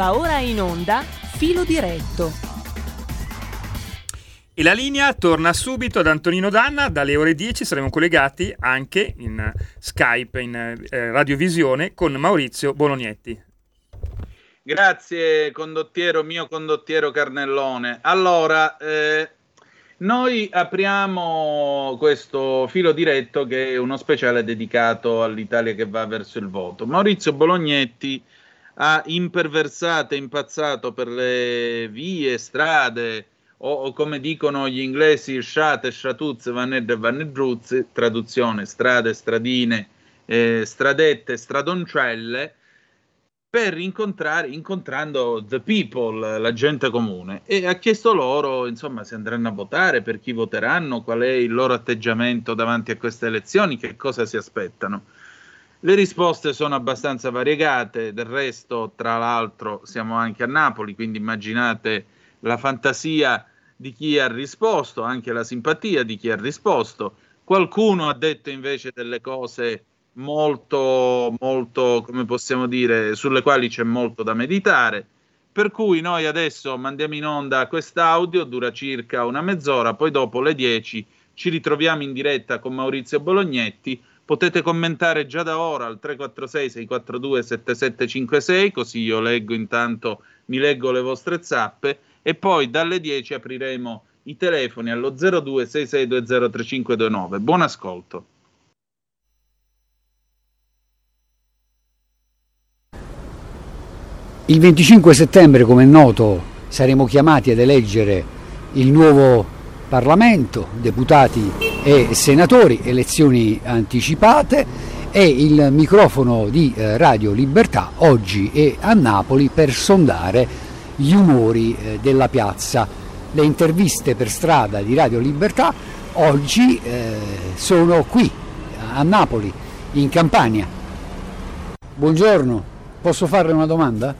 Va ora in onda Filo Diretto. E la linea torna subito ad Antonino D'Anna. Dalle ore 10 saremo collegati anche in Skype, in radiovisione, con Maurizio Bolognetti. Grazie condottiero, mio condottiero Carnellone. Allora, noi apriamo questo filo diretto che è uno speciale dedicato all'Italia che va verso il voto. Maurizio Bolognetti ha imperversato, impazzato per le vie, strade o come dicono gli inglesi sciate, sciatuzze, vanedde, vaneggiuzze, traduzione strade, stradine, stradette, stradoncelle, per incontrando the people, la gente comune, e ha chiesto loro, insomma, se andranno a votare, per chi voteranno, qual è il loro atteggiamento davanti a queste elezioni, che cosa si aspettano. Le risposte sono abbastanza variegate, del resto, tra l'altro, siamo anche a Napoli, quindi immaginate la fantasia di chi ha risposto, anche la simpatia di chi ha risposto. Qualcuno ha detto invece delle cose molto, come possiamo dire, sulle quali c'è molto da meditare, per cui noi adesso mandiamo in onda quest'audio, dura circa una mezz'ora, poi dopo le 10 ci ritroviamo in diretta con Maurizio Bolognetti. Potete commentare già da ora al 346-642-7756, così io leggo intanto, mi leggo le vostre zappe, e poi dalle 10 apriremo i telefoni allo 0266203529. Buon ascolto. Il 25 settembre, come è noto, saremo chiamati ad eleggere il nuovo Parlamento, deputati e senatori, elezioni anticipate, e il microfono di Radio Libertà oggi è a Napoli per sondare gli umori della piazza. Le interviste per strada di Radio Libertà oggi sono qui, a Napoli, in Campania. Buongiorno, posso farle una domanda?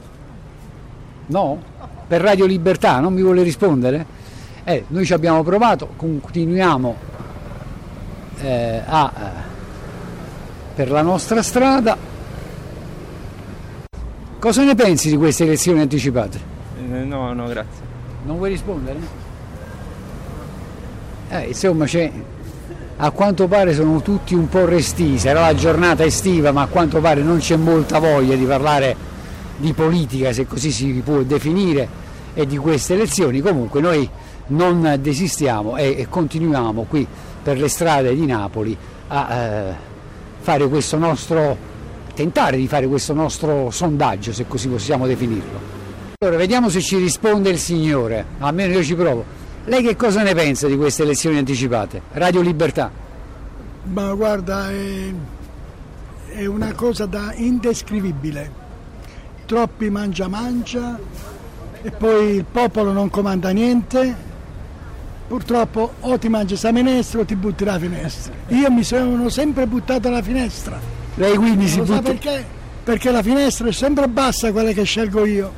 No? Per Radio Libertà non mi vuole rispondere? Noi ci abbiamo provato, continuiamo per la nostra strada. Cosa ne pensi di queste elezioni anticipate? No, grazie. Non vuoi rispondere? Insomma, a quanto pare sono tutti un po' restii, sarà la giornata estiva, ma a quanto pare non c'è molta voglia di parlare di politica, se così si può definire, e di queste elezioni. Comunque noi non desistiamo e continuiamo qui per le strade di Napoli a tentare di fare questo nostro sondaggio, se così possiamo definirlo. Allora, vediamo se ci risponde il signore, almeno io ci provo. Lei che cosa ne pensa di queste elezioni anticipate? Radio Libertà. Ma guarda, è una cosa da indescrivibile. Troppi mangia e poi il popolo non comanda niente, purtroppo o ti mangi questa minestra o ti butti la finestra. Io mi sono sempre buttato alla finestra. Lei quindi si butta? Perché? Perché la finestra è sempre bassa, quella che scelgo io.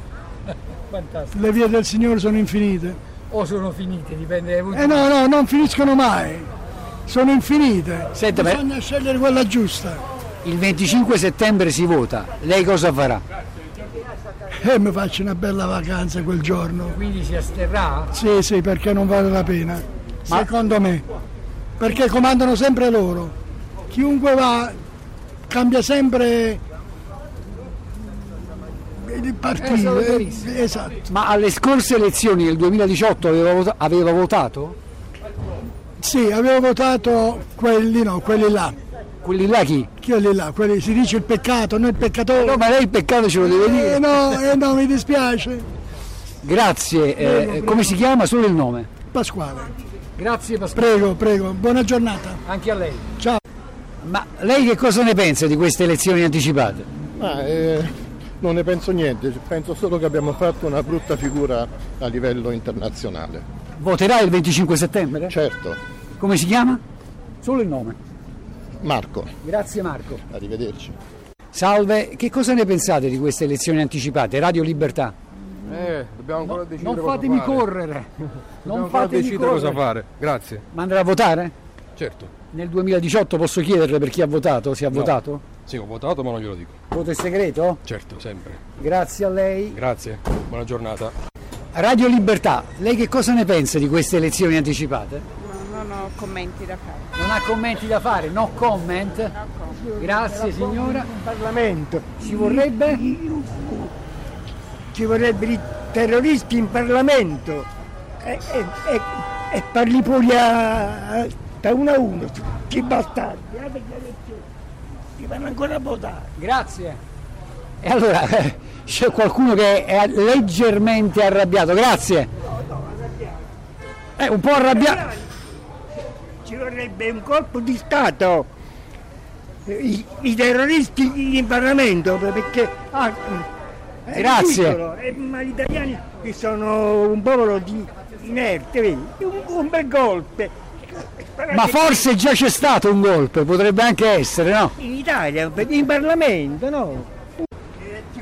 Fantastico. Le vie del Signore sono infinite. O sono finite, dipende dai punti. No, non finiscono mai, sono infinite. Senta, bisogna scegliere quella giusta. Il 25 settembre si vota, lei cosa farà? Mi faccio una bella vacanza quel giorno. Quindi si asterrà? Sì, perché non vale la pena. Ma secondo me, perché comandano sempre loro. Chiunque va cambia sempre il partito. Esatto. Ma alle scorse elezioni del 2018 aveva votato? Sì, avevo votato quelli là. Quelli là chi? Quelli là, quelli, si dice il peccato, non il peccatore. No, ma lei il peccato ce lo deve dire. No, mi dispiace. Grazie, prego. Come si chiama? Solo il nome? Pasquale. Grazie Pasquale. Prego, buona giornata. Anche a lei. Ciao. Ma lei che cosa ne pensa di queste elezioni anticipate? Non ne penso niente, penso solo che abbiamo fatto una brutta figura a livello internazionale. Voterà il 25 settembre? Certo. Come si chiama? Solo il nome. Marco. Grazie Marco. Arrivederci. Salve, che cosa ne pensate di queste elezioni anticipate? Radio Libertà. Dobbiamo ancora decidere. Non fatemi correre. Non fatemi correre. Cosa fare? Grazie. Ma andrà a votare? Certo. Nel 2018 posso chiederle per chi ha votato? Si è votato? Sì, ho votato ma non glielo dico. Voto in segreto? Certo, sempre. Grazie a lei. Grazie, buona giornata. Radio Libertà, lei che cosa ne pensa di queste elezioni anticipate? No, non ho commenti da fare. Non ha commenti da fare? No comment? No comment. Grazie signora. In Parlamento. Ci vorrebbe? Ci vorrebbero i terroristi in Parlamento e parli pure da uno a uno, chi bastardi, ti vanno ancora a votare. Grazie. E allora c'è qualcuno che è leggermente arrabbiato, grazie. No, arrabbiato. Un po' arrabbiato. Ci vorrebbe un colpo di Stato, i terroristi in Parlamento, perché... grazie. Ridicolo, ma gli italiani sono un popolo di inerte, vedi? Un bel golpe. Sparate. Ma forse già c'è stato un golpe, potrebbe anche essere, no? In Italia, in Parlamento, no?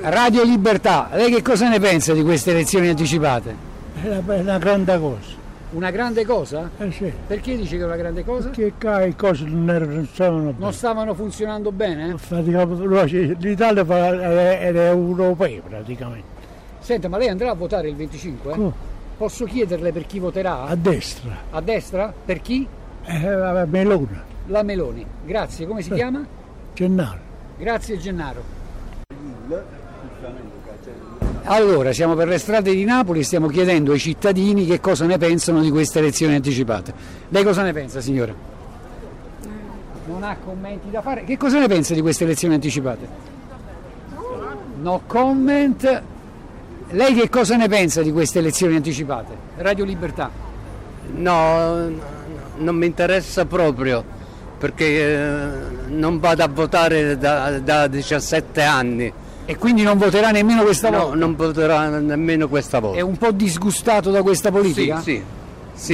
Radio Libertà, lei che cosa ne pensa di queste elezioni anticipate? È una grande cosa. Una grande cosa? Eh sì. Perché dice che è una grande cosa? Perché le cose non stavano bene. Non stavano funzionando bene? L'Italia era europea praticamente. Senta, ma lei andrà a votare il 25? Come? Posso chiederle per chi voterà? A destra. A destra? Per chi? La Meloni. La Meloni. Grazie, come si chiama? Gennaro. Grazie Gennaro. Allora, siamo per le strade di Napoli e stiamo chiedendo ai cittadini che cosa ne pensano di queste elezioni anticipate. Lei cosa ne pensa, signora? Non ha commenti da fare. Che cosa ne pensa di queste elezioni anticipate? No comment. Lei che cosa ne pensa di queste elezioni anticipate? Radio Libertà. No, non mi interessa proprio, perché non vado a votare da 17 anni. E quindi non voterà nemmeno questa volta? No, non voterà nemmeno questa volta. È un po' disgustato da questa politica? Sì.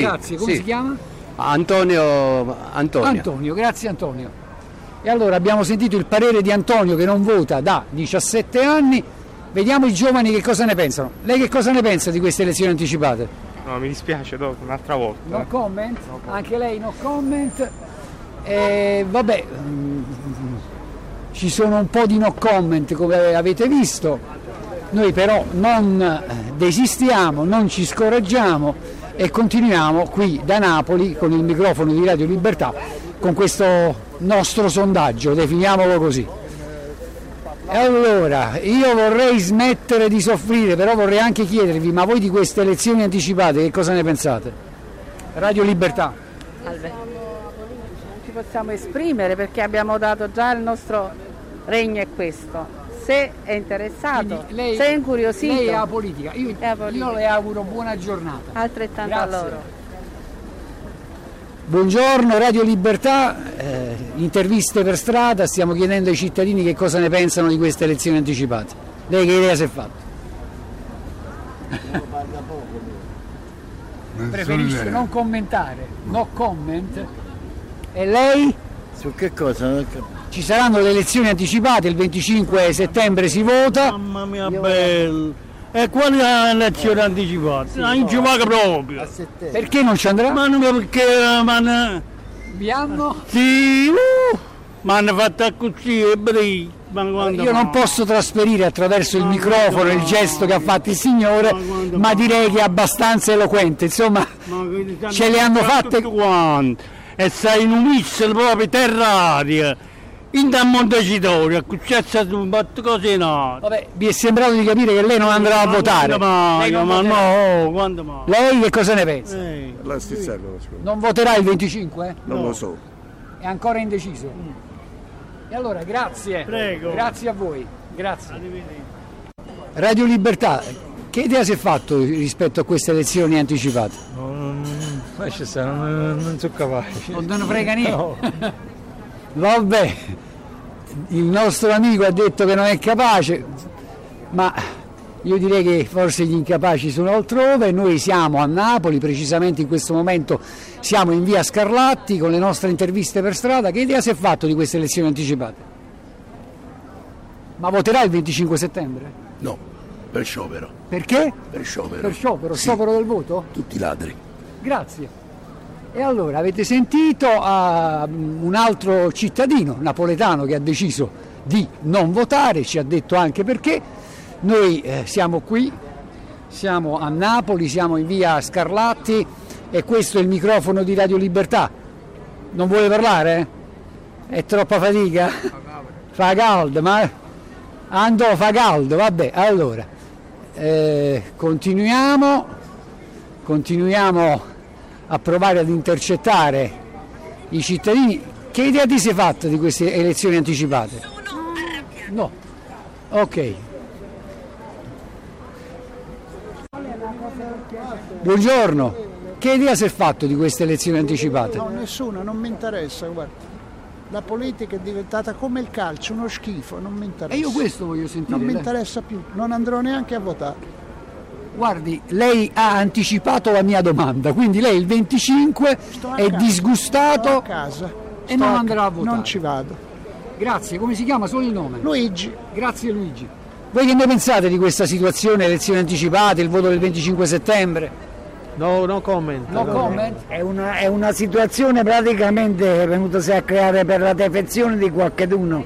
Grazie, come si chiama? Antonio, grazie Antonio. E allora abbiamo sentito il parere di Antonio che non vota da 17 anni. Vediamo i giovani che cosa ne pensano. Lei che cosa ne pensa di queste elezioni anticipate? No, mi dispiace, dopo un'altra volta. No comment? No comment. Anche lei no comment? Vabbè... Ci sono un po' di no comment come avete visto, noi però non desistiamo, non ci scoraggiamo e continuiamo qui da Napoli con il microfono di Radio Libertà con questo nostro sondaggio, definiamolo così. E allora, io vorrei smettere di soffrire, però vorrei anche chiedervi, ma voi di queste elezioni anticipate che cosa ne pensate? Radio Libertà. Ci possiamo esprimere perché abbiamo dato già il nostro... Regno è questo, se è interessato, lei, se è incuriosito. Lei è la politica. Io le auguro buona giornata. Altrettanto. Grazie. A loro. Buongiorno, Radio Libertà, interviste per strada, stiamo chiedendo ai cittadini che cosa ne pensano di queste elezioni anticipate. Lei che idea si è fatta? Parla poco. Preferisce non commentare, no comment. E lei? Su che cosa? Non ho capito. Ci saranno le elezioni anticipate, il 25 settembre si vota. Mamma mia, bello! E quali elezioni anticipate? Sì, non ci vado proprio. Perché non ci andrà? Ma non perché vi hanno? Sì, mi hanno fatto così e brì. Io non posso trasferire attraverso il microfono il gesto che ha fatto il signore, ma direi che è abbastanza eloquente. Insomma, ce le hanno fatte quanti. E sei in un mix proprio terra-aria. In da Montecitorio, vabbè, vi è sembrato di capire che lei non andrà a votare. Ma no, lei che cosa ne pensa? La stessa cosa. Non voterà il 25? Non lo so. È ancora indeciso. E allora, grazie. Prego. Grazie a voi. Grazie. Radio Libertà, che idea si è fatto rispetto a queste elezioni anticipate? Non sono capace. Non frega niente. No. Vabbè, il nostro amico ha detto che non è capace, ma io direi che forse gli incapaci sono altrove. Noi siamo a Napoli, precisamente in questo momento siamo in via Scarlatti con le nostre interviste per strada. Che idea si è fatto di queste elezioni anticipate? Ma voterà il 25 settembre? No, per sciopero. Perché? Per sciopero. Per sciopero, sì. Sciopero del voto? Tutti ladri. Grazie. E allora avete sentito un altro cittadino napoletano che ha deciso di non votare, ci ha detto anche perché. Noi siamo qui, siamo a Napoli, siamo in via Scarlatti e questo è il microfono di Radio Libertà. Non vuole parlare? È troppa fatica? Fa caldo, ma andò, fa caldo, vabbè, allora continuiamo a provare ad intercettare i cittadini. Che idea ti sei fatta di queste elezioni anticipate? No, ok. Buongiorno, che idea si è fatto di queste elezioni anticipate? No, nessuna, non mi interessa, guarda. La politica è diventata come il calcio, uno schifo, non mi interessa. E io questo voglio sentire. Non mi interessa più, non andrò neanche a votare. Guardi, lei ha anticipato la mia domanda, quindi lei il 25 è disgustato. Sto a casa. E non andrà a votare. Non ci vado. Grazie, come si chiama? Solo il nome? Luigi. Grazie Luigi. Voi che ne pensate di questa situazione, elezioni anticipate, il voto del 25 settembre? No comment. È una situazione praticamente venutasi a creare per la defezione di qualcheduno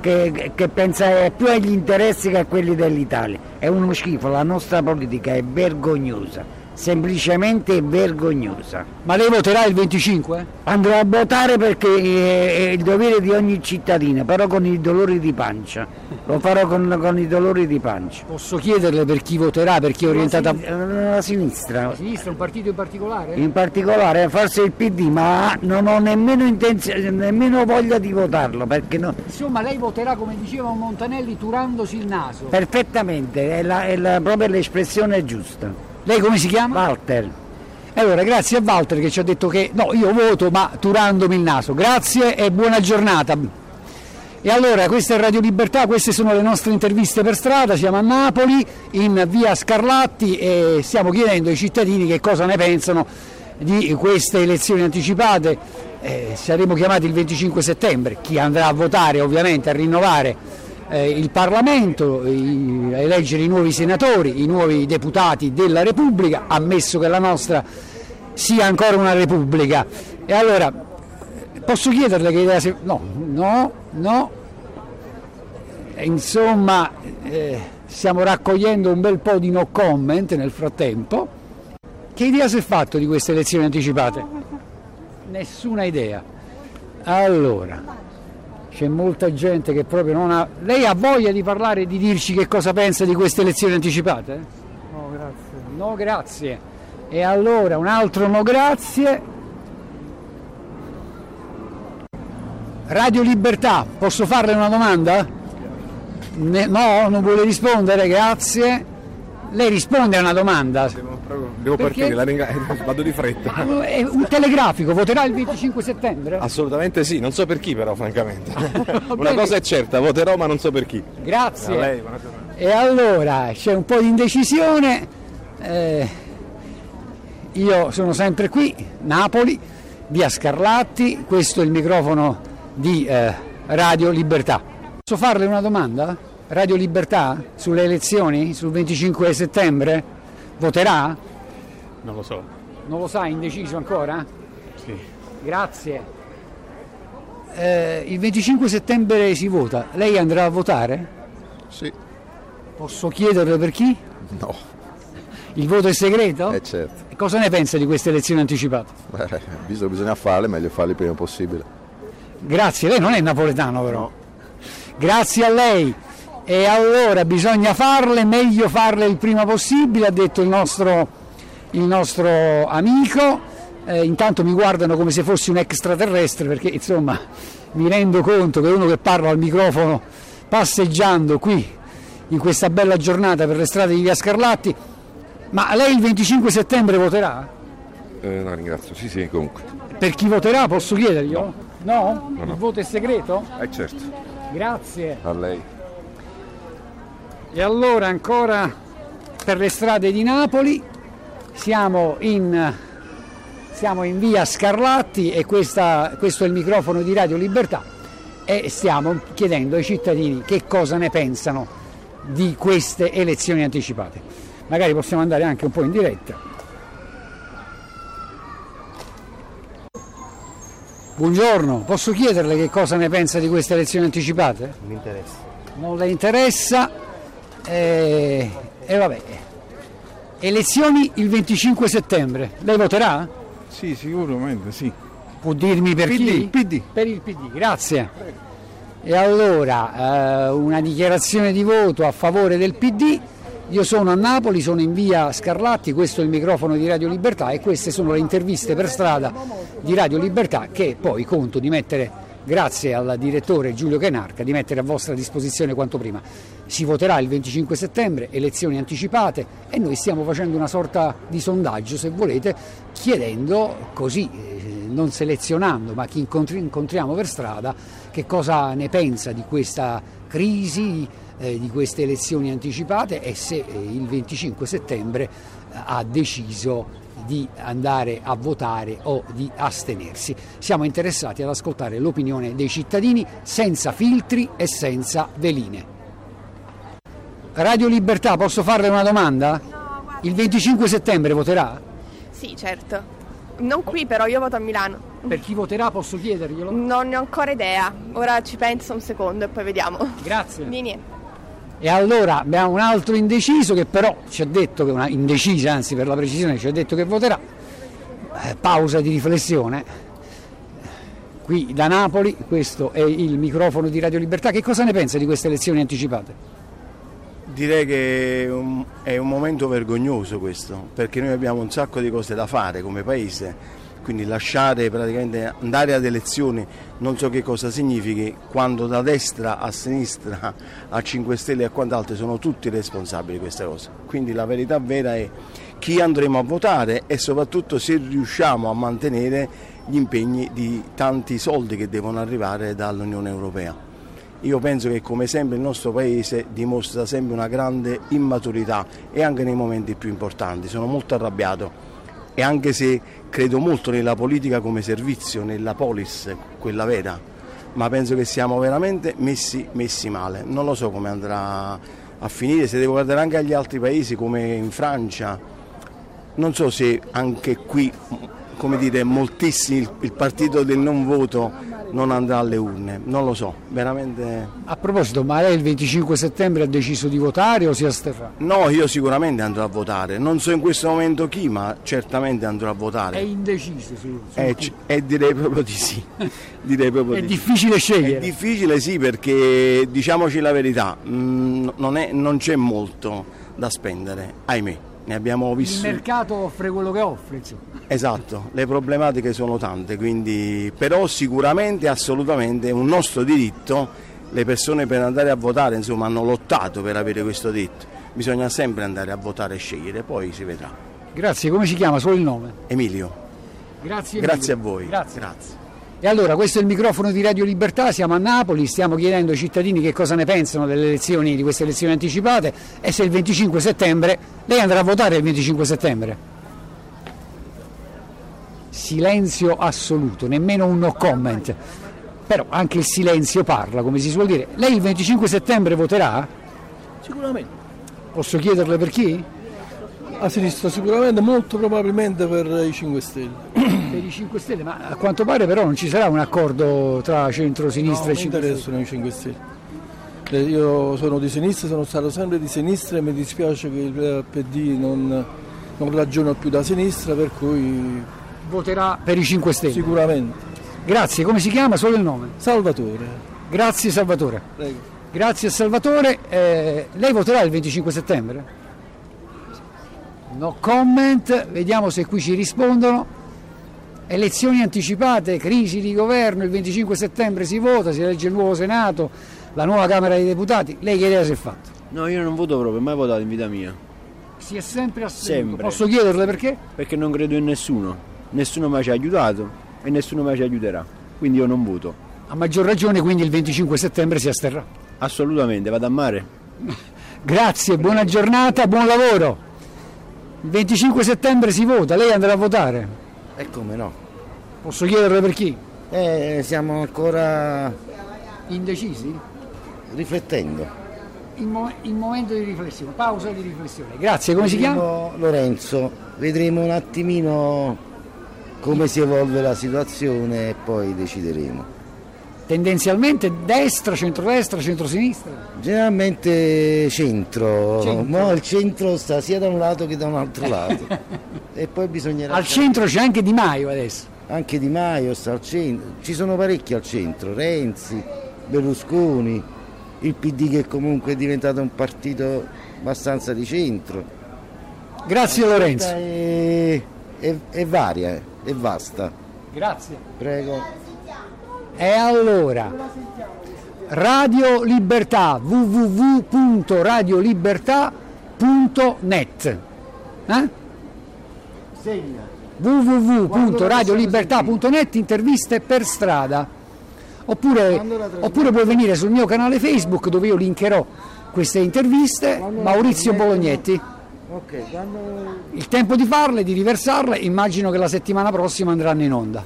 che pensa più agli interessi che a quelli dell'Italia. È uno schifo, la nostra politica è vergognosa, semplicemente vergognosa. Ma lei voterà il 25? Andrò a votare perché è il dovere di ogni cittadino, però con i dolori di pancia. Lo farò con i dolori di pancia. Posso chiederle per chi voterà, per chi è orientata alla sinistra? La sinistra, un partito in particolare? In particolare, forse il PD, ma non ho nemmeno voglia di votarlo. Perché no. Insomma, lei voterà, come diceva Montanelli, turandosi il naso. Perfettamente, è proprio l'espressione giusta. Lei come si chiama? Walter. Allora, grazie a Walter che ci ha detto che no, io voto ma turandomi il naso. Grazie e buona giornata. E allora, questa è Radio Libertà, queste sono le nostre interviste per strada, siamo a Napoli, in via Scarlatti e stiamo chiedendo ai cittadini che cosa ne pensano di queste elezioni anticipate. Saremo chiamati il 25 settembre, chi andrà a votare ovviamente, a rinnovare il Parlamento, a eleggere i nuovi senatori, i nuovi deputati della Repubblica, ammesso che la nostra sia ancora una Repubblica. E allora, posso chiederle che idea se... No. Insomma, stiamo raccogliendo un bel po' di no comment nel frattempo. Che idea si è fatto di queste elezioni anticipate? Nessuna idea. Allora, c'è molta gente che proprio non ha... Lei ha voglia di parlare e di dirci che cosa pensa di queste elezioni anticipate? No, grazie. E allora, un altro no grazie... Radio Libertà, posso farle una domanda? No, non vuole rispondere, grazie. Lei risponde a una domanda. Devo partire, vado di fretta. È un telegrafico, voterà il 25 settembre? Assolutamente sì, non so per chi però, francamente. Una cosa è certa, voterò ma non so per chi. Grazie. A lei, buona giornata. E allora, c'è un po' di indecisione. Io sono sempre qui, Napoli, via Scarlatti, questo è il microfono di Radio Libertà. Posso farle una domanda? Radio Libertà sulle elezioni, sul 25 settembre? Voterà? Non lo so. Non lo sa, indeciso ancora? Sì. Grazie. Il 25 settembre si vota, lei andrà a votare? Sì. Posso chiederle per chi? No. Il voto è segreto? Certo. E cosa ne pensa di queste elezioni anticipate? Bisogna farle, meglio farle il prima possibile. Grazie, lei non è napoletano però. No. Grazie a lei. E allora bisogna farle, meglio farle il prima possibile, ha detto il nostro amico. Intanto mi guardano come se fossi un extraterrestre perché insomma mi rendo conto che uno che parla al microfono passeggiando qui in questa bella giornata per le strade di via Scarlatti. Ma lei il 25 settembre voterà? No, ringrazio, sì, comunque. Per chi voterà posso chiederglielo? No. No? Il voto è segreto? Certo. Grazie. A lei. E allora ancora per le strade di Napoli, siamo in via Scarlatti e questo è il microfono di Radio Libertà e stiamo chiedendo ai cittadini che cosa ne pensano di queste elezioni anticipate. Magari possiamo andare anche un po' in diretta. Buongiorno, posso chiederle che cosa ne pensa di queste elezioni anticipate? Non mi interessa. Non le interessa e vabbè. Elezioni il 25 settembre, lei voterà? Sì, sicuramente sì. Può dirmi per chi? PD. Per il PD, grazie. Prego. E allora una dichiarazione di voto a favore del PD. Io sono a Napoli, sono in via Scarlatti, questo è il microfono di Radio Libertà e queste sono le interviste per strada di Radio Libertà che poi conto di mettere, grazie al direttore Giulio Kenarca, di mettere a vostra disposizione quanto prima. Si voterà il 25 settembre, elezioni anticipate e noi stiamo facendo una sorta di sondaggio, se volete, chiedendo così, non selezionando, ma chi incontriamo per strada, che cosa ne pensa di questa crisi, di queste elezioni anticipate e se il 25 settembre ha deciso di andare a votare o di astenersi. Siamo interessati ad ascoltare l'opinione dei cittadini senza filtri e senza veline. Radio Libertà, posso farle una domanda? Il 25 settembre voterà? Sì, certo. Non qui però, io voto a Milano. Per chi voterà posso chiederglielo? Non ne ho ancora idea, ora ci penso un secondo e poi vediamo. Grazie. Di niente. E allora abbiamo un altro indeciso che però ci ha detto che una indecisa, anzi per la precisione ci ha detto che voterà. Pausa di riflessione. Qui da Napoli, questo è il microfono di Radio Libertà. Che cosa ne pensa di queste elezioni anticipate? Direi che è un momento vergognoso questo, perché noi abbiamo un sacco di cose da fare come paese. Quindi lasciare praticamente andare ad elezioni non so che cosa significhi, quando da destra a sinistra a 5 Stelle e a quant'altro sono tutti responsabili di questa cosa. Quindi la verità vera è chi andremo a votare e soprattutto se riusciamo a mantenere gli impegni di tanti soldi che devono arrivare dall'Unione Europea. Io penso che come sempre il nostro Paese dimostra sempre una grande immaturità e anche nei momenti più importanti. Sono molto arrabbiato. E anche se credo molto nella politica come servizio, nella polis, quella vera, ma penso che siamo veramente messi male. Non lo so come andrà a finire, se devo guardare anche agli altri paesi come in Francia, non so se anche qui, come dire, moltissimi, il partito del non voto non andrà alle urne, non lo so, veramente. A proposito, ma lei il 25 settembre ha deciso di votare o si asterrà? No, io sicuramente andrò a votare, non so in questo momento chi, ma certamente andrò a votare. È indeciso? Direi proprio di sì. Direi proprio è di difficile sì. Scegliere? È difficile sì, perché diciamoci la verità, non c'è molto da spendere, ahimè. Ne abbiamo visto. Il mercato offre quello che offre, insomma. Esatto, le problematiche sono tante, quindi però sicuramente assolutamente è un nostro diritto, le persone per andare a votare, insomma, hanno lottato per avere questo diritto. Bisogna sempre andare a votare e scegliere, poi si vedrà. Grazie, come si chiama? Solo il nome? Emilio. Grazie Emilio. Grazie a voi. Grazie. E allora, questo è il microfono di Radio Libertà, siamo a Napoli, stiamo chiedendo ai cittadini che cosa ne pensano delle elezioni, di queste elezioni anticipate e se il 25 settembre, lei andrà a votare il 25 settembre? Silenzio assoluto, nemmeno un no comment, però anche il silenzio parla, come si suol dire. Lei il 25 settembre voterà? Sicuramente. Posso chiederle per chi? A sinistra sicuramente, molto probabilmente per i 5 Stelle. I 5 Stelle, ma a quanto pare però non ci sarà un accordo tra centro-sinistra e 5 Stelle. Non mi interessano i 5 Stelle. Io sono di sinistra, sono stato sempre di sinistra e mi dispiace che il PD non ragiona più da sinistra, per cui voterà per i 5 Stelle. Sicuramente. Grazie, come si chiama? Solo il nome? Salvatore. Grazie Salvatore. Prego. Grazie Salvatore. Lei voterà il 25 settembre? No comment, vediamo se qui ci rispondono. Elezioni anticipate, crisi di governo, il 25 settembre si vota, si elegge il nuovo Senato, la nuova Camera dei Deputati. Lei che idea si è fatta? No, io non voto proprio, mai votato in vita mia. Si è sempre astenuto. Posso chiederle perché? Perché non credo in nessuno mai ci ha aiutato e nessuno mai ci aiuterà, quindi io non voto. A maggior ragione quindi il 25 settembre si asterrà? Assolutamente, vado a mare. Grazie, buona giornata, buon lavoro. Il 25 settembre si vota, lei andrà a votare? E come no? Posso chiederle per chi? Siamo ancora indecisi? Riflettendo. In momento di riflessione, pausa di riflessione. Grazie, come si chiama? Lorenzo, vedremo un attimino come si evolve la situazione e poi decideremo. Tendenzialmente destra, centrodestra, centrosinistra? Generalmente centro. Ma il centro sta sia da un lato che da un altro lato. E poi bisognerà... Al centro c'è anche Di Maio adesso. Anche Di Maio sta al centro, ci sono parecchi al centro, Renzi, Berlusconi, il PD che comunque è diventato un partito abbastanza di centro. Grazie Lorenzo. È varia, è vasta. Grazie. Prego. E allora, Radio Libertà, www.radiolibertà.net, www.radiolibertà.net, interviste per strada, oppure puoi venire sul mio canale Facebook dove io linkerò queste interviste. Maurizio Bolognetti. Il tempo di farle, di riversarle, immagino che la settimana prossima andranno in onda.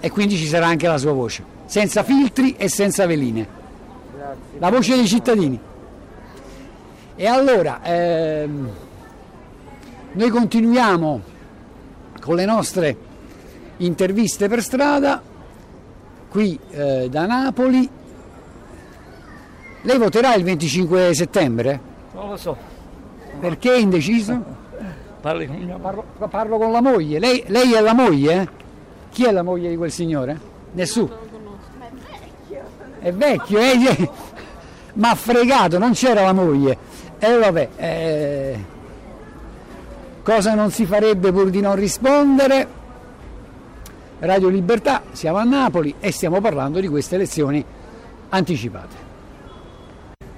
E quindi ci sarà anche la sua voce, senza filtri e senza veline. Grazie. La voce dei cittadini. E allora, noi continuiamo con le nostre interviste per strada, qui da Napoli. Lei voterà il 25 settembre? Non lo so. Perché è indeciso? Parlo con la moglie. Lei è la moglie, eh? Chi è la moglie di quel signore? Nessuno. È vecchio, eh? Ma fregato, non c'era la moglie. E vabbè, cosa non si farebbe pur di non rispondere? Radio Libertà, siamo a Napoli e stiamo parlando di queste elezioni anticipate.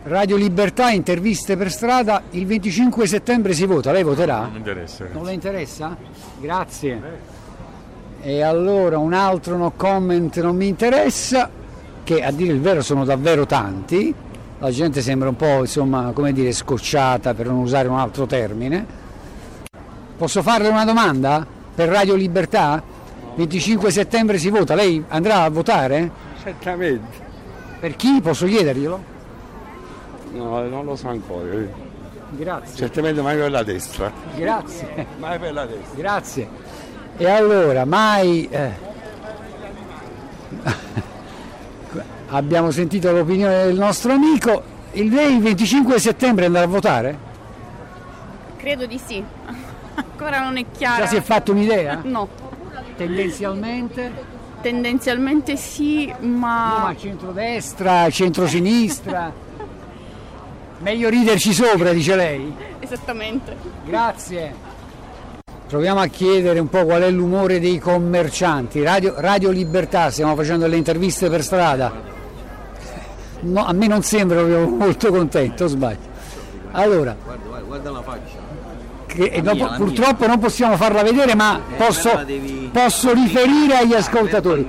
Radio Libertà, interviste per strada, il 25 settembre si vota, lei voterà? Non mi interessa. Grazie. Non le interessa? Grazie. E allora un altro no comment non mi interessa, che a dire il vero sono davvero tanti, la gente sembra un po', insomma, come dire, scocciata, per non usare un altro termine. Posso farle una domanda per Radio Libertà? 25 settembre si vota, lei andrà a votare? Certamente. Per chi? Posso chiederglielo? No, non lo so ancora. Grazie. Certamente mai per la destra. Grazie. Mai per la destra. Grazie. E allora, mai abbiamo sentito l'opinione del nostro amico. Lei il 25 settembre andrà a votare? Credo di sì, ancora non è chiaro. Già si è fatto un'idea? No. Tendenzialmente? Tendenzialmente sì, ma... No, ma centrodestra, centrosinistra, meglio riderci sopra, dice lei? Esattamente. Grazie. Proviamo a chiedere un po' qual è l'umore dei commercianti. Radio Libertà, stiamo facendo le interviste per strada. No, a me non sembra proprio molto contento, sbaglio. Allora, guarda la faccia. Purtroppo non possiamo farla vedere, ma posso riferire agli ascoltatori.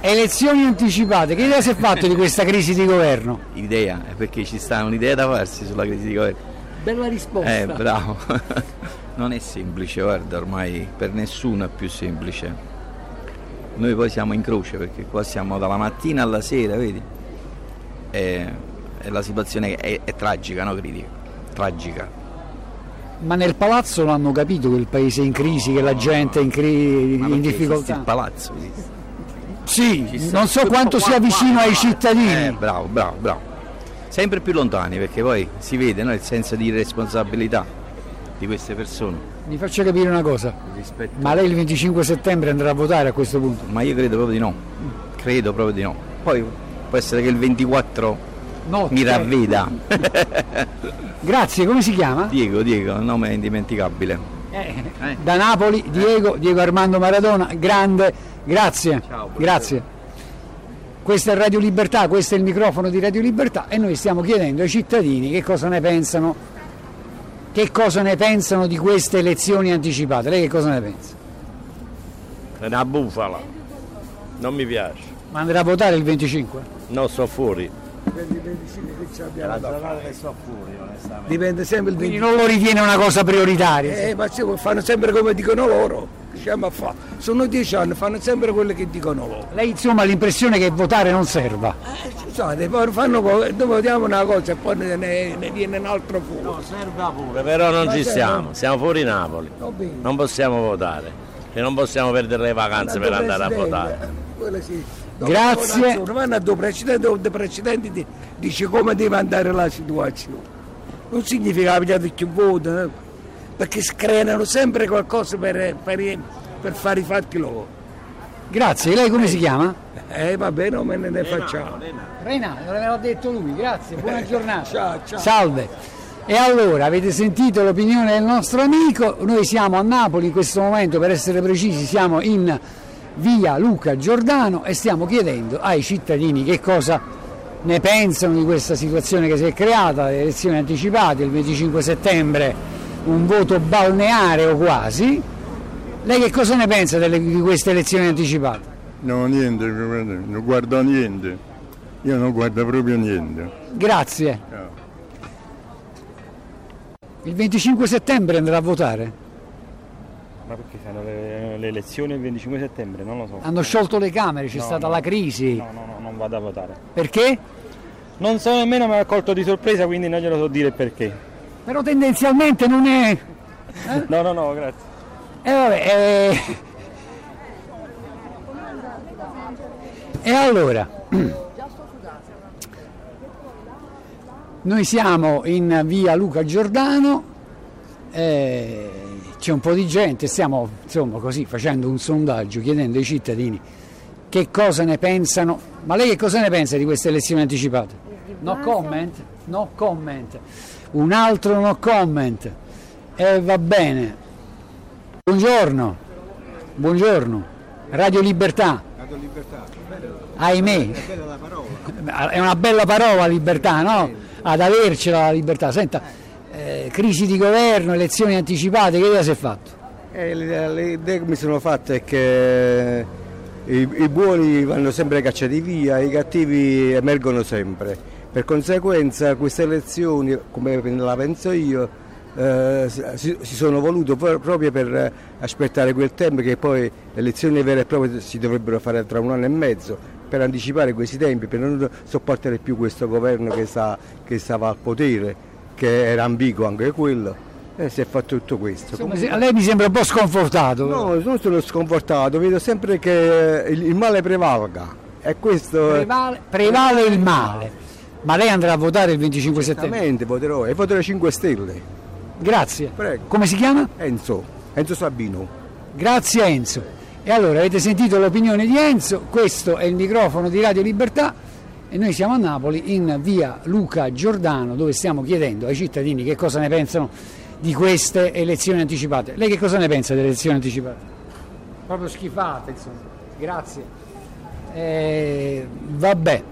Elezioni anticipate, che idea si è fatta di questa crisi di governo? Idea, perché ci sta un'idea da farsi sulla crisi di governo. Bella risposta. Bravo. Non è semplice, guarda, ormai per nessuno è più semplice. Noi poi siamo in croce, perché qua siamo dalla mattina alla sera, vedi? E la situazione è tragica, no, critica? Tragica. Ma nel palazzo l'hanno capito che il paese è in crisi, che la gente è in difficoltà. Il palazzo esiste. Sì, non so quanto sia vicino ai cittadini. Bravo. Sempre più lontani, perché poi si vede, no, il senso di responsabilità di queste persone. Mi faccio capire una cosa, ma lei il 25 settembre andrà a votare a questo punto? Ma io credo proprio di no. Poi può essere che il 24 notte mi ravveda. Grazie, come si chiama? Diego, il nome è indimenticabile. Da Napoli, Diego Armando Maradona, grande, grazie. Ciao, grazie. Questa è Radio Libertà, questo è il microfono di Radio Libertà e noi stiamo chiedendo ai cittadini che cosa ne pensano di queste elezioni anticipate. Lei che cosa ne pensa? È una bufala, non mi piace. Ma andrà a votare il 25? No, sto fuori. Dipende il 25 che ci abbiamo. La giornata che sto fuori, onestamente. Dipende sempre il 25. Quindi non lo ritiene una cosa prioritaria? Ma fanno sempre come dicono loro. Diciamo a fare. Sono 10 anni, fanno sempre quello che dicono loro. Lei insomma ha l'impressione che votare non serva? Scusate, poi fanno noi votiamo una cosa e poi ne viene un altro fuori. No, serve pure. Però non ci siamo fuori Napoli. Non possiamo votare. e non possiamo perdere le vacanze per andare a votare. Grazie. Vanno due precedenti, dice come deve andare la situazione. Non significa che pigliate più voti, perché screnano sempre qualcosa per fare i fatti loro. Grazie, lei come si chiama? Vabbè, non me ne facciamo. Renato, l'aveva detto lui, grazie, buona giornata. Ciao, ciao. Salve. E allora, avete sentito l'opinione del nostro amico, noi siamo a Napoli in questo momento, per essere precisi, siamo in via Luca Giordano e stiamo chiedendo ai cittadini che cosa ne pensano di questa situazione che si è creata, le elezioni anticipate, il 25 settembre, un voto balneare o quasi. Lei che cosa ne pensa di queste elezioni anticipate? No, niente, non guardo niente, io non guardo proprio niente. Grazie. Ciao. Il 25 settembre andrà a votare? Ma perché fanno le elezioni il 25 settembre? Non lo so. Hanno sciolto le camere, c'è stata la crisi. No, non vado a votare. Perché? Non so nemmeno, mi ha colto di sorpresa, quindi non glielo so dire perché. Però tendenzialmente non è... No, grazie. E allora... Noi siamo in via Luca Giordano, c'è un po' di gente, stiamo insomma così facendo un sondaggio, chiedendo ai cittadini che cosa ne pensano. Ma lei che cosa ne pensa di queste elezioni anticipate? No comment? No comment. Un altro no comment. Va bene. Buongiorno. Buongiorno. Radio Libertà. Radio Libertà. Ahimè. È una bella parola libertà, no? Ad avercela la libertà. Senta, crisi di governo, elezioni anticipate, che idea si è fatto? L'idea che mi sono fatta è che i buoni vanno sempre cacciati via, i cattivi emergono sempre. Per conseguenza queste elezioni, come la penso io, si sono volute proprio per aspettare quel tempo che poi le elezioni vere e proprie si dovrebbero fare tra un anno e mezzo, per anticipare questi tempi, per non sopportare più questo governo che stava al potere, che era ambiguo anche quello, e si è fatto tutto questo. Insomma, comunque... lei mi sembra un po' sconfortato. No, non sono sconfortato, vedo sempre che il male prevalga. E questo prevale il male. Ma lei andrà a votare il 25 settembre? Certamente voterò, e voterò 5 Stelle. Grazie. Prego. Come si chiama? Enzo Sabino. Grazie Enzo. E allora avete sentito l'opinione di Enzo, questo è il microfono di Radio Libertà e noi siamo a Napoli in via Luca Giordano dove stiamo chiedendo ai cittadini che cosa ne pensano di queste elezioni anticipate. Lei che cosa ne pensa delle elezioni anticipate? Proprio schifate, insomma. Grazie. Vabbè,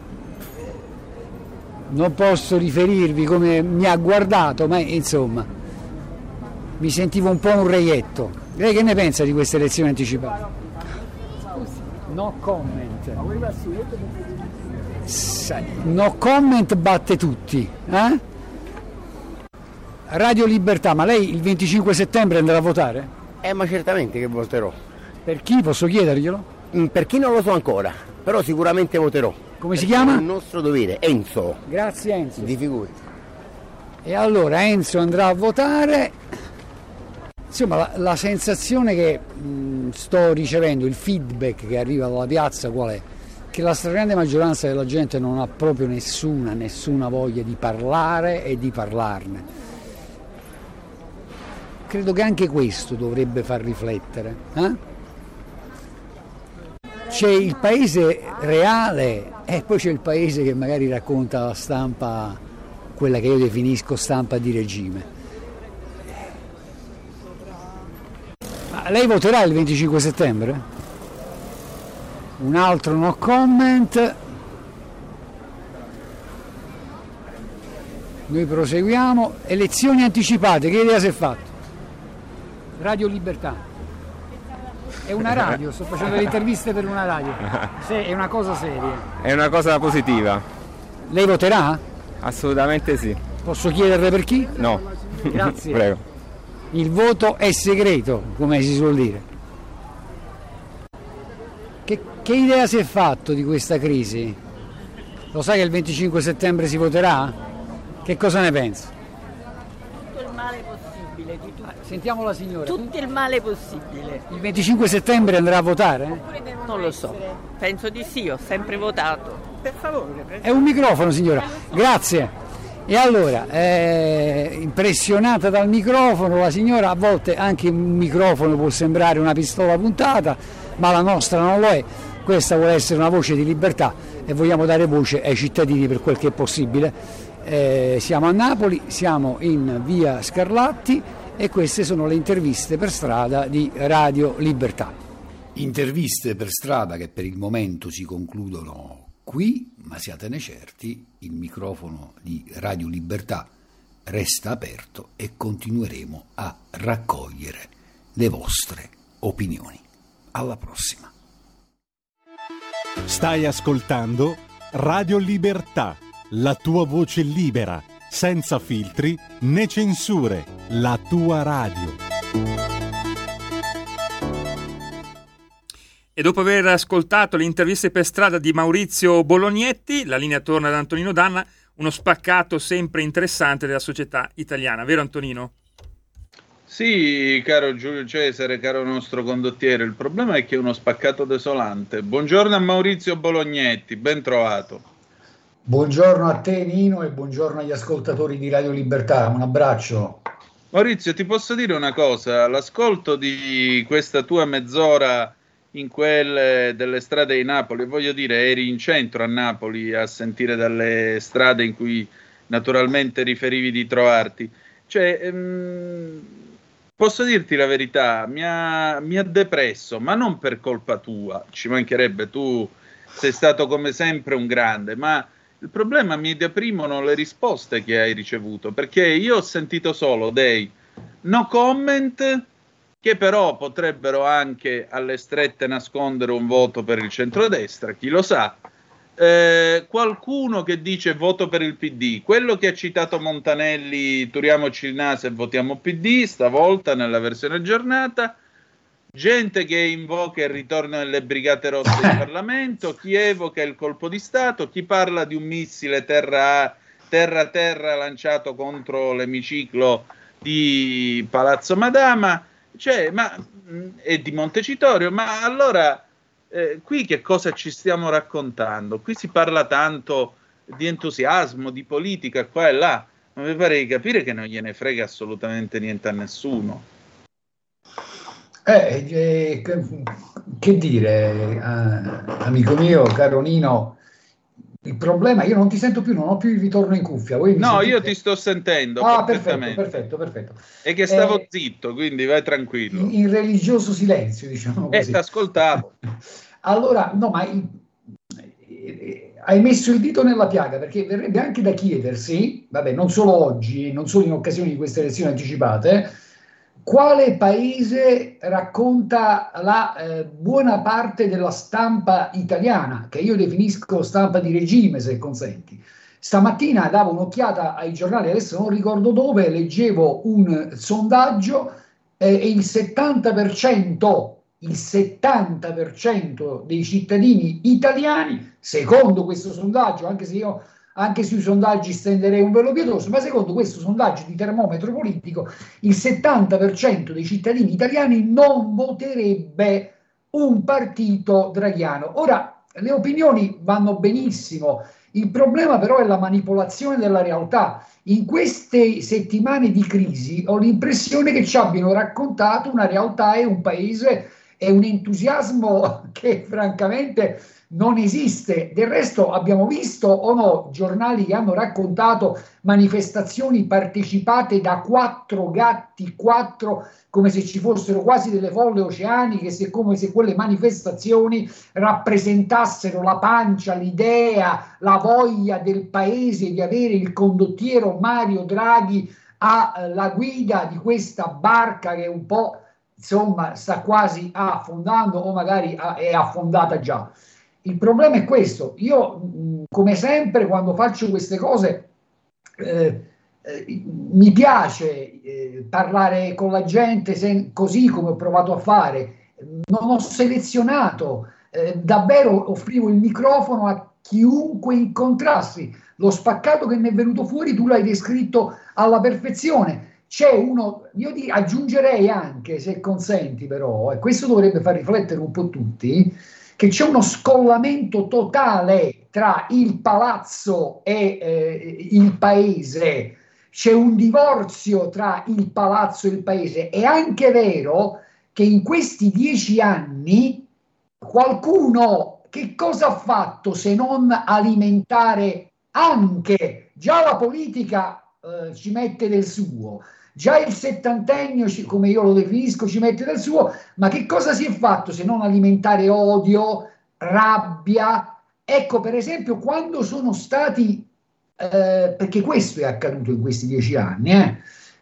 non posso riferirvi come mi ha guardato, ma insomma, mi sentivo un po' un reietto. Lei che ne pensa di queste elezioni anticipate? No comment. No comment batte tutti, eh? Radio Libertà, ma lei il 25 settembre andrà a votare? Ma certamente che voterò. Per chi? Posso chiederglielo? Per chi non lo so ancora, però sicuramente voterò. Come si chiama? È il nostro dovere, Enzo. Grazie Enzo. Di figuri. E allora Enzo andrà a votare. Insomma, la sensazione che sto ricevendo, il feedback che arriva dalla piazza qual è? Che la stragrande maggioranza della gente non ha proprio nessuna voglia di parlare e di parlarne. Credo che anche questo dovrebbe far riflettere. C'è il paese reale e poi c'è il paese che magari racconta la stampa, quella che io definisco stampa di regime. Lei voterà il 25 settembre? Un altro no comment. Noi proseguiamo. Elezioni anticipate, che idea si è fatto? Radio Libertà. È una radio, sto facendo le interviste per una radio. Sì, è una cosa seria. È una cosa positiva. Lei voterà? Assolutamente sì. Posso chiederle per chi? No. Grazie. Prego. Il voto è segreto, come si suol dire. Che idea si è fatto di questa crisi? Lo sai che il 25 settembre si voterà? Che cosa ne pensi? Tutto il male possibile. possibile, di tutto. Sentiamo la signora. Tutto il male possibile. Il 25 settembre andrà a votare? Non lo so, penso di sì, ho sempre votato. Per favore. È un microfono, signora. Grazie. E allora, impressionata dal microfono, la signora, a volte anche un microfono può sembrare una pistola puntata, ma la nostra non lo è, questa vuole essere una voce di libertà e vogliamo dare voce ai cittadini per quel che è possibile. Siamo a Napoli, siamo in via Scarlatti e queste sono le interviste per strada di Radio Libertà. Interviste per strada che per il momento si concludono qui, ma siatene certi, il microfono di Radio Libertà resta aperto e continueremo a raccogliere le vostre opinioni. Alla prossima. Stai ascoltando Radio Libertà, la tua voce libera, senza filtri né censure, la tua radio. E dopo aver ascoltato le interviste per strada di Maurizio Bolognetti, la linea torna ad Antonino D'Anna, uno spaccato sempre interessante della società italiana. Vero Antonino? Sì, caro Giulio Cesare, caro nostro condottiero, il problema è che è uno spaccato desolante. Buongiorno a Maurizio Bolognetti, ben trovato. Buongiorno a te Nino e buongiorno agli ascoltatori di Radio Libertà, un abbraccio. Maurizio, ti posso dire una cosa, l'ascolto di questa tua mezz'ora in quelle delle strade di Napoli, voglio dire, eri in centro a Napoli a sentire dalle strade in cui naturalmente riferivi di trovarti, cioè posso dirti la verità, mi ha depresso, ma non per colpa tua, ci mancherebbe, tu sei stato come sempre un grande, ma il problema, mi deprimono le risposte che hai ricevuto, perché io ho sentito solo dei no comment, che però potrebbero anche alle strette nascondere un voto per il centrodestra, chi lo sa, qualcuno che dice voto per il PD, quello che ha citato Montanelli, turiamoci il naso e votiamo PD, stavolta nella versione aggiornata, gente che invoca il ritorno delle brigate rosse in Parlamento, chi evoca il colpo di Stato, chi parla di un missile terra-terra lanciato contro l'emiciclo di Palazzo Madama, cioè, e di Montecitorio, ma allora qui che cosa ci stiamo raccontando? Qui si parla tanto di entusiasmo, di politica, qua e là, ma mi pare di capire che non gliene frega assolutamente niente a nessuno. Che dire, amico mio, caro Nino, il problema, io non ti sento più, non ho più il ritorno in cuffia. Voi mi no, sentite? Io ti sto sentendo perfettamente. Perfetto. E che stavo zitto, quindi vai tranquillo. In religioso silenzio, diciamo così. Ti ascoltavo. Allora, no, ma hai messo il dito nella piaga, perché verrebbe anche da chiedersi, vabbè, non solo oggi, non solo in occasione di queste elezioni anticipate, quale paese racconta la buona parte della stampa italiana, che io definisco stampa di regime, se consenti. Stamattina davo un'occhiata ai giornali, adesso non ricordo dove, leggevo un sondaggio e il 70% dei cittadini italiani, secondo questo sondaggio, anche se io... anche sui sondaggi stenderei un velo pietoso, ma secondo questo sondaggio di termometro politico il 70% dei cittadini italiani non voterebbe un partito draghiano. Ora, le opinioni vanno benissimo, il problema però è la manipolazione della realtà. In queste settimane di crisi ho l'impressione che ci abbiano raccontato una realtà e un paese e un entusiasmo che francamente... non esiste. Del resto abbiamo visto o no giornali che hanno raccontato manifestazioni partecipate da 4 gatti, come se ci fossero quasi delle folle oceaniche, come se quelle manifestazioni rappresentassero la pancia, l'idea, la voglia del paese di avere il condottiero Mario Draghi alla guida di questa barca che un po' insomma sta quasi affondando o magari è affondata già. Il problema è questo, io come sempre quando faccio queste cose mi piace parlare con la gente così come ho provato a fare, non ho selezionato, davvero offrivo il microfono a chiunque incontrassi, lo spaccato che mi è venuto fuori tu l'hai descritto alla perfezione. C'è uno, io aggiungerei anche, se consenti però, e questo dovrebbe far riflettere un po' tutti, che c'è uno scollamento totale tra il palazzo e il paese, c'è un divorzio tra il palazzo e il paese. È anche vero che in questi 10 anni qualcuno che cosa ha fatto se non alimentare anche, già la politica ci mette del suo, già il settantennio, come io lo definisco, ci mette del suo, ma che cosa si è fatto se non alimentare odio, rabbia? Ecco, per esempio, quando sono stati, perché questo è accaduto in questi 10 anni,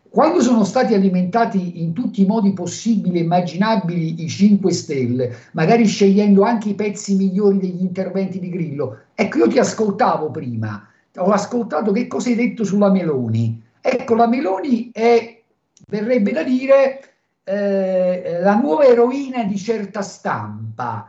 quando sono stati alimentati in tutti i modi possibili e immaginabili i 5 Stelle, magari scegliendo anche i pezzi migliori degli interventi di Grillo, ecco, io ti ascoltavo prima, ho ascoltato che cosa hai detto sulla Meloni. Ecco, la Meloni è, verrebbe da dire, la nuova eroina di certa stampa.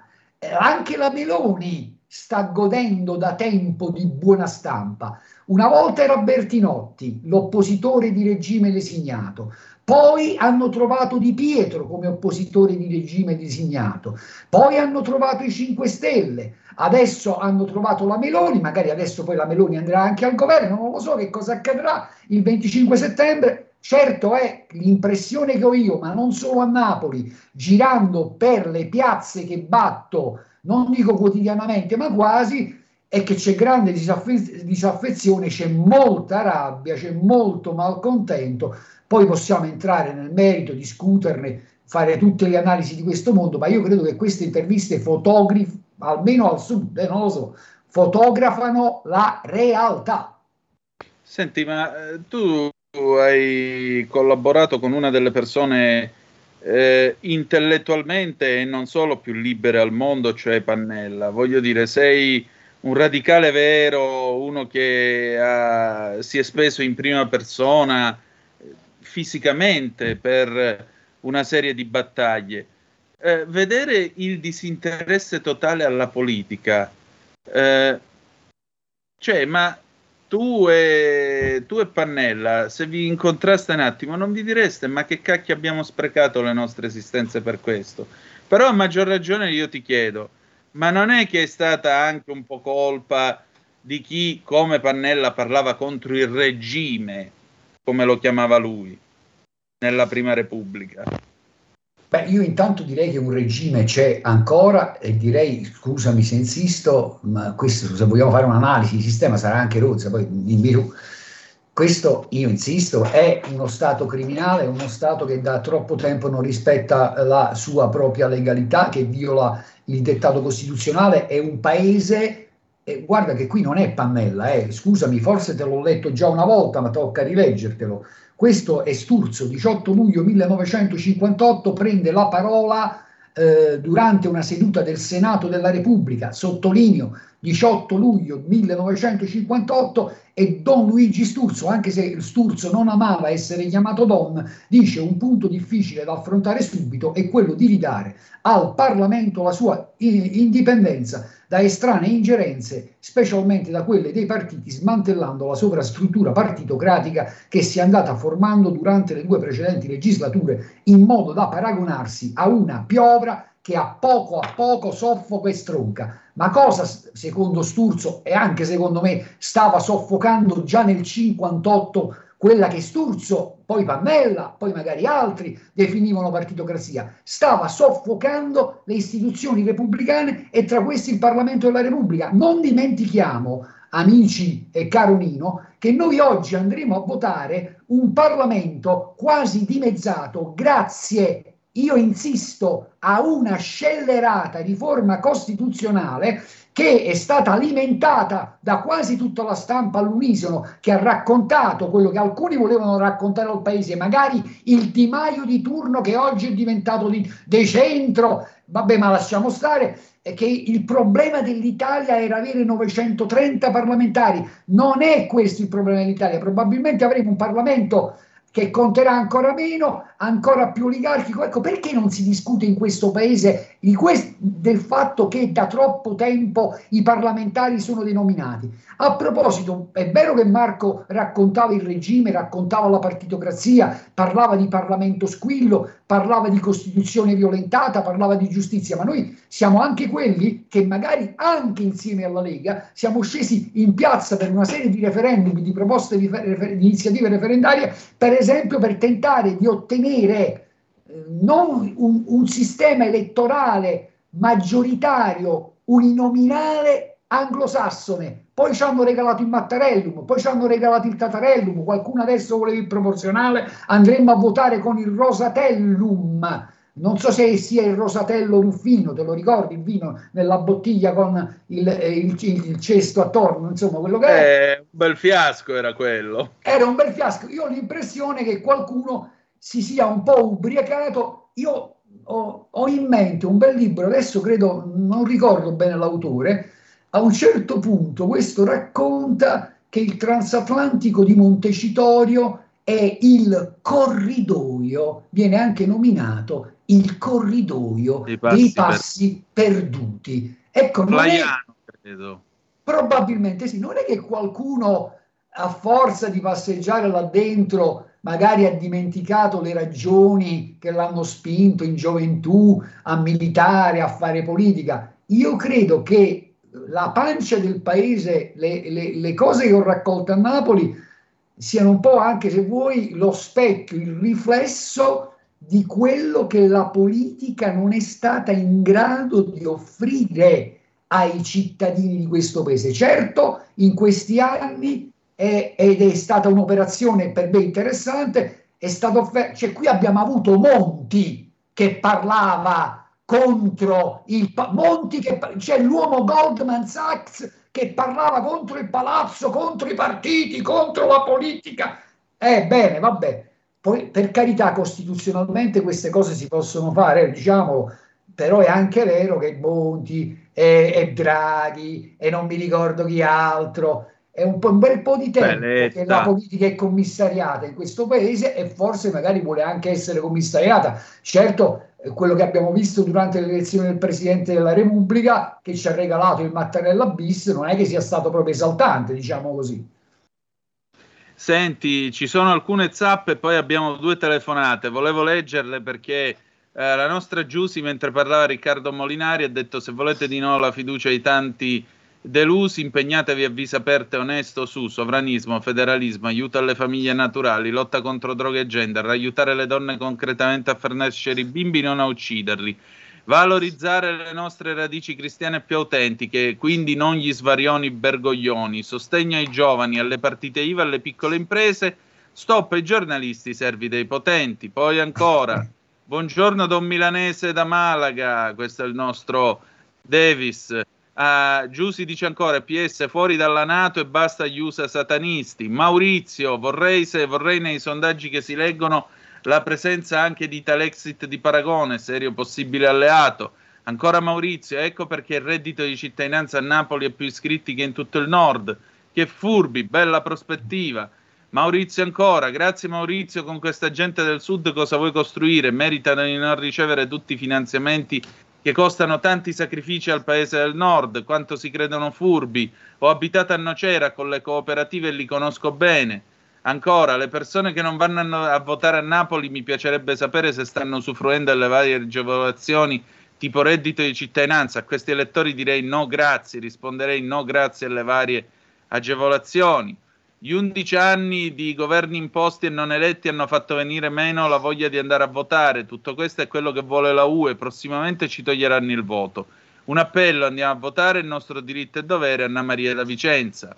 Anche la Meloni sta godendo da tempo di buona stampa. Una volta era Bertinotti, l'oppositore di regime designato. Poi hanno trovato Di Pietro come oppositore di regime designato. Poi hanno trovato i 5 Stelle. Adesso hanno trovato la Meloni, magari adesso poi la Meloni andrà anche al governo, non lo so che cosa accadrà il 25 settembre. Certo è l'impressione che ho io, ma non solo a Napoli, girando per le piazze che batto, non dico quotidianamente, ma quasi, è che c'è grande disaffezione, c'è molta rabbia, c'è molto malcontento. Poi possiamo entrare nel merito, discuterne, fare tutte le analisi di questo mondo, ma io credo che queste interviste fotografi, almeno al sud, non lo so, fotografano la realtà. Senti, ma tu hai collaborato con una delle persone intellettualmente e non solo più libere al mondo, cioè Pannella. Voglio dire, sei un radicale vero, uno che si è speso in prima persona fisicamente per una serie di battaglie. Vedere il disinteresse totale alla politica, cioè, ma tu e Pannella, se vi incontraste un attimo, non vi direste: ma che cacchio, abbiamo sprecato le nostre esistenze per questo? Però a maggior ragione io ti chiedo, ma non è che è stata anche un po' colpa di chi, come Pannella, parlava contro il regime, come lo chiamava lui, nella Prima Repubblica? Beh, io intanto direi che un regime c'è ancora e direi, scusami se insisto, ma questo, se vogliamo fare un'analisi di sistema sarà anche rozza, poi dimmi tu. Questo, io insisto, è uno Stato criminale, uno Stato che da troppo tempo non rispetta la sua propria legalità, che viola il dettato costituzionale, è un paese, guarda che qui non è Pannella, scusami, forse te l'ho letto già una volta, ma tocca rileggertelo. Questo è Sturzo, 18 luglio 1958, prende la parola durante una seduta del Senato della Repubblica, sottolineo 18 luglio 1958, e Don Luigi Sturzo, anche se Sturzo non amava essere chiamato Don, dice: un punto difficile da affrontare subito è quello di ridare al Parlamento la sua indipendenza da estranee ingerenze, specialmente da quelle dei partiti, smantellando la sovrastruttura partitocratica che si è andata formando durante le 2 precedenti legislature, in modo da paragonarsi a una piovra che a poco soffoca e stronca. Ma cosa, secondo Sturzo e anche secondo me, stava soffocando già nel 58 quella che Sturzo, poi Pannella, poi magari altri definivano partitocrazia? Stava soffocando le istituzioni repubblicane e tra questi il Parlamento della Repubblica. Non dimentichiamo, amici e caro Nino, che noi oggi andremo a votare un Parlamento quasi dimezzato grazie, io insisto, a una scellerata riforma costituzionale che è stata alimentata da quasi tutta la stampa all'unisono, che ha raccontato quello che alcuni volevano raccontare al paese, magari il Di Maio di turno, che oggi è diventato di centro, vabbè, ma lasciamo stare, che il problema dell'Italia era avere 930 parlamentari. Non è questo il problema dell'Italia, probabilmente avremo un Parlamento che conterà ancora meno, ancora più oligarchico. Ecco, perché non si discute in questo paese del fatto che da troppo tempo i parlamentari sono denominati? A proposito, è vero che Marco raccontava il regime, raccontava la partitocrazia, parlava di Parlamento squillo, parlava di Costituzione violentata, parlava di giustizia, ma noi siamo anche quelli che magari anche insieme alla Lega siamo scesi in piazza per una serie di referendum, di proposte di iniziative referendarie, per esempio per tentare di ottenere non un sistema elettorale maggioritario uninominale anglosassone. Poi ci hanno regalato il Mattarellum, poi ci hanno regalato il Tatarellum, qualcuno adesso voleva il proporzionale, andremo a votare con il Rosatellum. Non so se sia il Rosatello Ruffino, te lo ricordi il vino nella bottiglia con il cesto attorno, insomma quello che era. Un bel fiasco era quello. Era un bel fiasco. Io ho l'impressione che qualcuno si sia un po' ubriacato. Io ho in mente un bel libro, adesso credo, non ricordo bene l'autore, a un certo punto questo racconta che il transatlantico di Montecitorio è il corridoio, viene anche nominato il corridoio dei passi perduti. Ecco, credo. Probabilmente sì, non è che qualcuno a forza di passeggiare là dentro magari ha dimenticato le ragioni che l'hanno spinto in gioventù a militare, a fare politica. Io credo che la pancia del paese, le cose che ho raccolto a Napoli siano un po', anche se vuoi, lo specchio, il riflesso di quello che la politica non è stata in grado di offrire ai cittadini di questo paese. Certo, in questi anni, ed è stata un'operazione per me interessante, cioè qui abbiamo avuto Monti che parlava contro il c'è l'uomo Goldman Sachs che parlava contro il palazzo, contro i partiti, contro la politica. Bene, vabbè. Poi, per carità, costituzionalmente queste cose si possono fare, diciamo, però è anche vero che Monti e Draghi e non mi ricordo chi altro, è un bel po' di tempo che la politica è commissariata in questo paese e forse magari vuole anche essere commissariata. Certo, quello che abbiamo visto durante l'elezione del Presidente della Repubblica, che ci ha regalato il Mattarella bis, non è che sia stato proprio esaltante, diciamo così. Senti, ci sono alcune zappe, poi abbiamo 2 telefonate, volevo leggerle perché la nostra Giusy, mentre parlava Riccardo Molinari, ha detto: se volete di no la fiducia ai tanti delusi, impegnatevi a viso aperto e onesto su sovranismo, federalismo, aiuto alle famiglie naturali, lotta contro droga e gender, aiutare le donne concretamente a far nascere i bimbi, non a ucciderli, valorizzare le nostre radici cristiane più autentiche, quindi non gli svarioni bergoglioni, sostegno ai giovani, alle partite IVA, alle piccole imprese, stop ai giornalisti servi dei potenti. Poi ancora, buongiorno Don Milanese da Malaga, questo è il nostro Davis. Giusy dice ancora: PS fuori dalla NATO e basta gli USA satanisti. Maurizio, vorrei nei sondaggi che si leggono la presenza anche di Talexit di Paragone, serio possibile alleato. Ancora Maurizio: ecco perché il reddito di cittadinanza a Napoli è più iscritti che in tutto il nord, che furbi, bella prospettiva. Maurizio ancora: grazie Maurizio, con questa gente del sud cosa vuoi costruire? Meritano di non ricevere tutti i finanziamenti che costano tanti sacrifici al paese del nord, quanto si credono furbi. Ho abitato a Nocera con le cooperative e li conosco bene. Ancora, le persone che non vanno a votare a Napoli mi piacerebbe sapere se stanno usufruendo delle varie agevolazioni tipo reddito di cittadinanza. A questi elettori direi no grazie, risponderei no grazie alle varie agevolazioni. Gli 11 anni di governi imposti e non eletti hanno fatto venire meno la voglia di andare a votare. Tutto questo è quello che vuole la UE, prossimamente ci toglieranno il voto. Un appello: andiamo a votare, il nostro diritto e dovere. Anna Maria da Vicenza.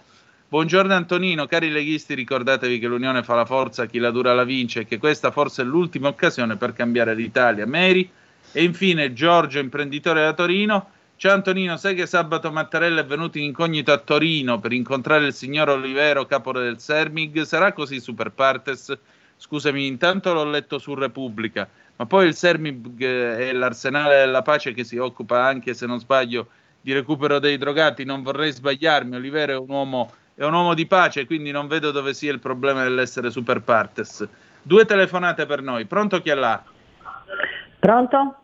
Buongiorno Antonino, cari leghisti, ricordatevi che l'unione fa la forza, chi la dura la vince, e che questa forse è l'ultima occasione per cambiare l'Italia. Mary. E infine Giorgio, imprenditore da Torino: ciao Antonino, sai che sabato Mattarella è venuto in incognito a Torino per incontrare il signor Olivero, capo del Sermig? Sarà così super partes? Scusami, intanto l'ho letto su Repubblica, ma poi il Sermig è l'arsenale della pace che si occupa anche, se non sbaglio, di recupero dei drogati, non vorrei sbagliarmi. Olivero è un uomo di pace, quindi non vedo dove sia il problema dell'essere super partes. Due telefonate per noi. Pronto, chi è là? Pronto?